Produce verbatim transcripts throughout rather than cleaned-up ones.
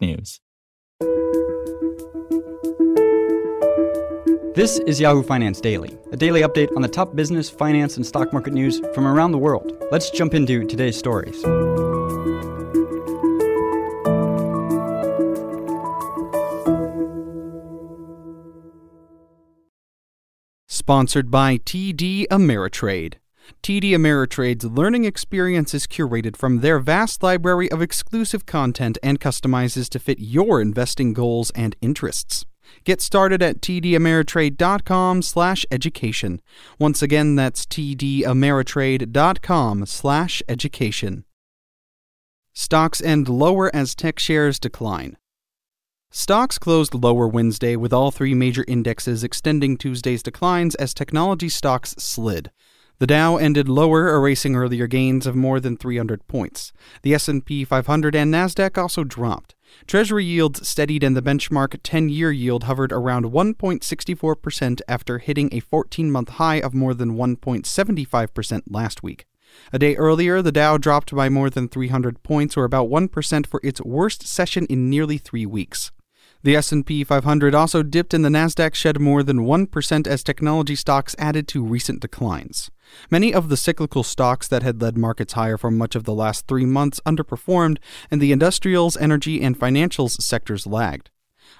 news. This is Yahoo Finance Daily, a daily update on the top business, finance, and stock market news from around the world. Let's jump into today's stories. Sponsored by T D Ameritrade. T D Ameritrade's learning experience is curated from their vast library of exclusive content and customizes to fit your investing goals and interests. Get started at tdameritrade.com slash education. Once again, that's tdameritrade.com slash education. Stocks end lower as tech shares decline. Stocks closed lower Wednesday, with all three major indexes extending Tuesday's declines as technology stocks slid. The Dow ended lower, erasing earlier gains of more than three hundred points. The S and P five hundred and Nasdaq also dropped. Treasury yields steadied and the benchmark ten-year yield hovered around one point six four percent after hitting a fourteen-month high of more than one point seven five percent last week. A day earlier, the Dow dropped by more than three hundred points, or about one percent, for its worst session in nearly three weeks. The S and P five hundred also dipped and the Nasdaq shed more than one percent as technology stocks added to recent declines. Many of the cyclical stocks that had led markets higher for much of the last three months underperformed, and the industrials, energy, and financials sectors lagged.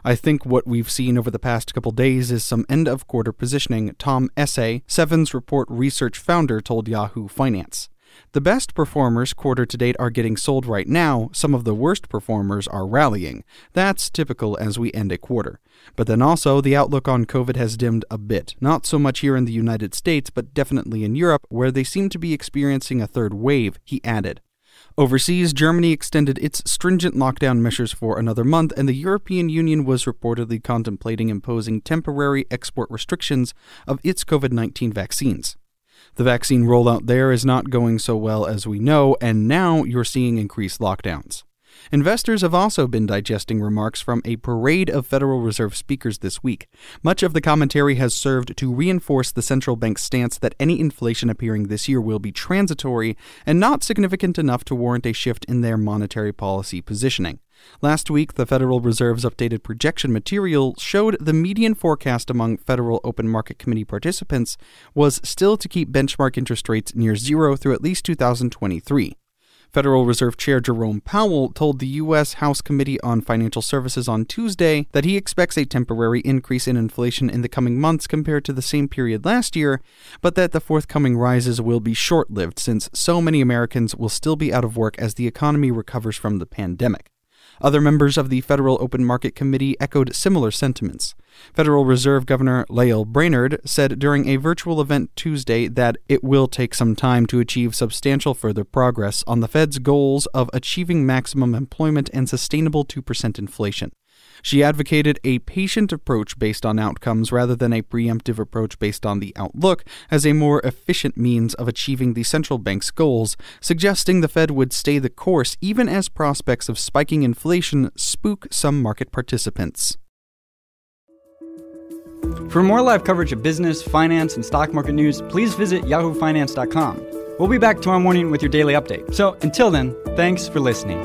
I think what we've seen over the past couple days is some end-of-quarter positioning, Tom Essay, Seven's Report Research founder, told Yahoo Finance. The best performers quarter to date are getting sold right now. Some of the worst performers are rallying. That's typical as we end a quarter. But then also, the outlook on COVID has dimmed a bit. Not so much here in the United States, but definitely in Europe, where they seem to be experiencing a third wave, he added. Overseas, Germany extended its stringent lockdown measures for another month, and the European Union was reportedly contemplating imposing temporary export restrictions of its COVID nineteen vaccines. The vaccine rollout there is not going so well as we know, and now you're seeing increased lockdowns. Investors have also been digesting remarks from a parade of Federal Reserve speakers this week. Much of the commentary has served to reinforce the central bank's stance that any inflation appearing this year will be transitory and not significant enough to warrant a shift in their monetary policy positioning. Last week, the Federal Reserve's updated projection material showed the median forecast among Federal Open Market Committee participants was still to keep benchmark interest rates near zero through at least two thousand twenty-three. Federal Reserve Chair Jerome Powell told the U S House Committee on Financial Services on Tuesday that he expects a temporary increase in inflation in the coming months compared to the same period last year, but that the forthcoming rises will be short-lived since so many Americans will still be out of work as the economy recovers from the pandemic. Other members of the Federal Open Market Committee echoed similar sentiments. Federal Reserve Governor Lael Brainard said during a virtual event Tuesday that it will take some time to achieve substantial further progress on the Fed's goals of achieving maximum employment and sustainable two percent inflation. She advocated a patient approach based on outcomes rather than a preemptive approach based on the outlook as a more efficient means of achieving the central bank's goals, suggesting the Fed would stay the course even as prospects of spiking inflation spook some market participants. For more live coverage of business, finance, and stock market news, please visit yahoo finance dot com. We'll be back tomorrow morning with your daily update. So until then, thanks for listening.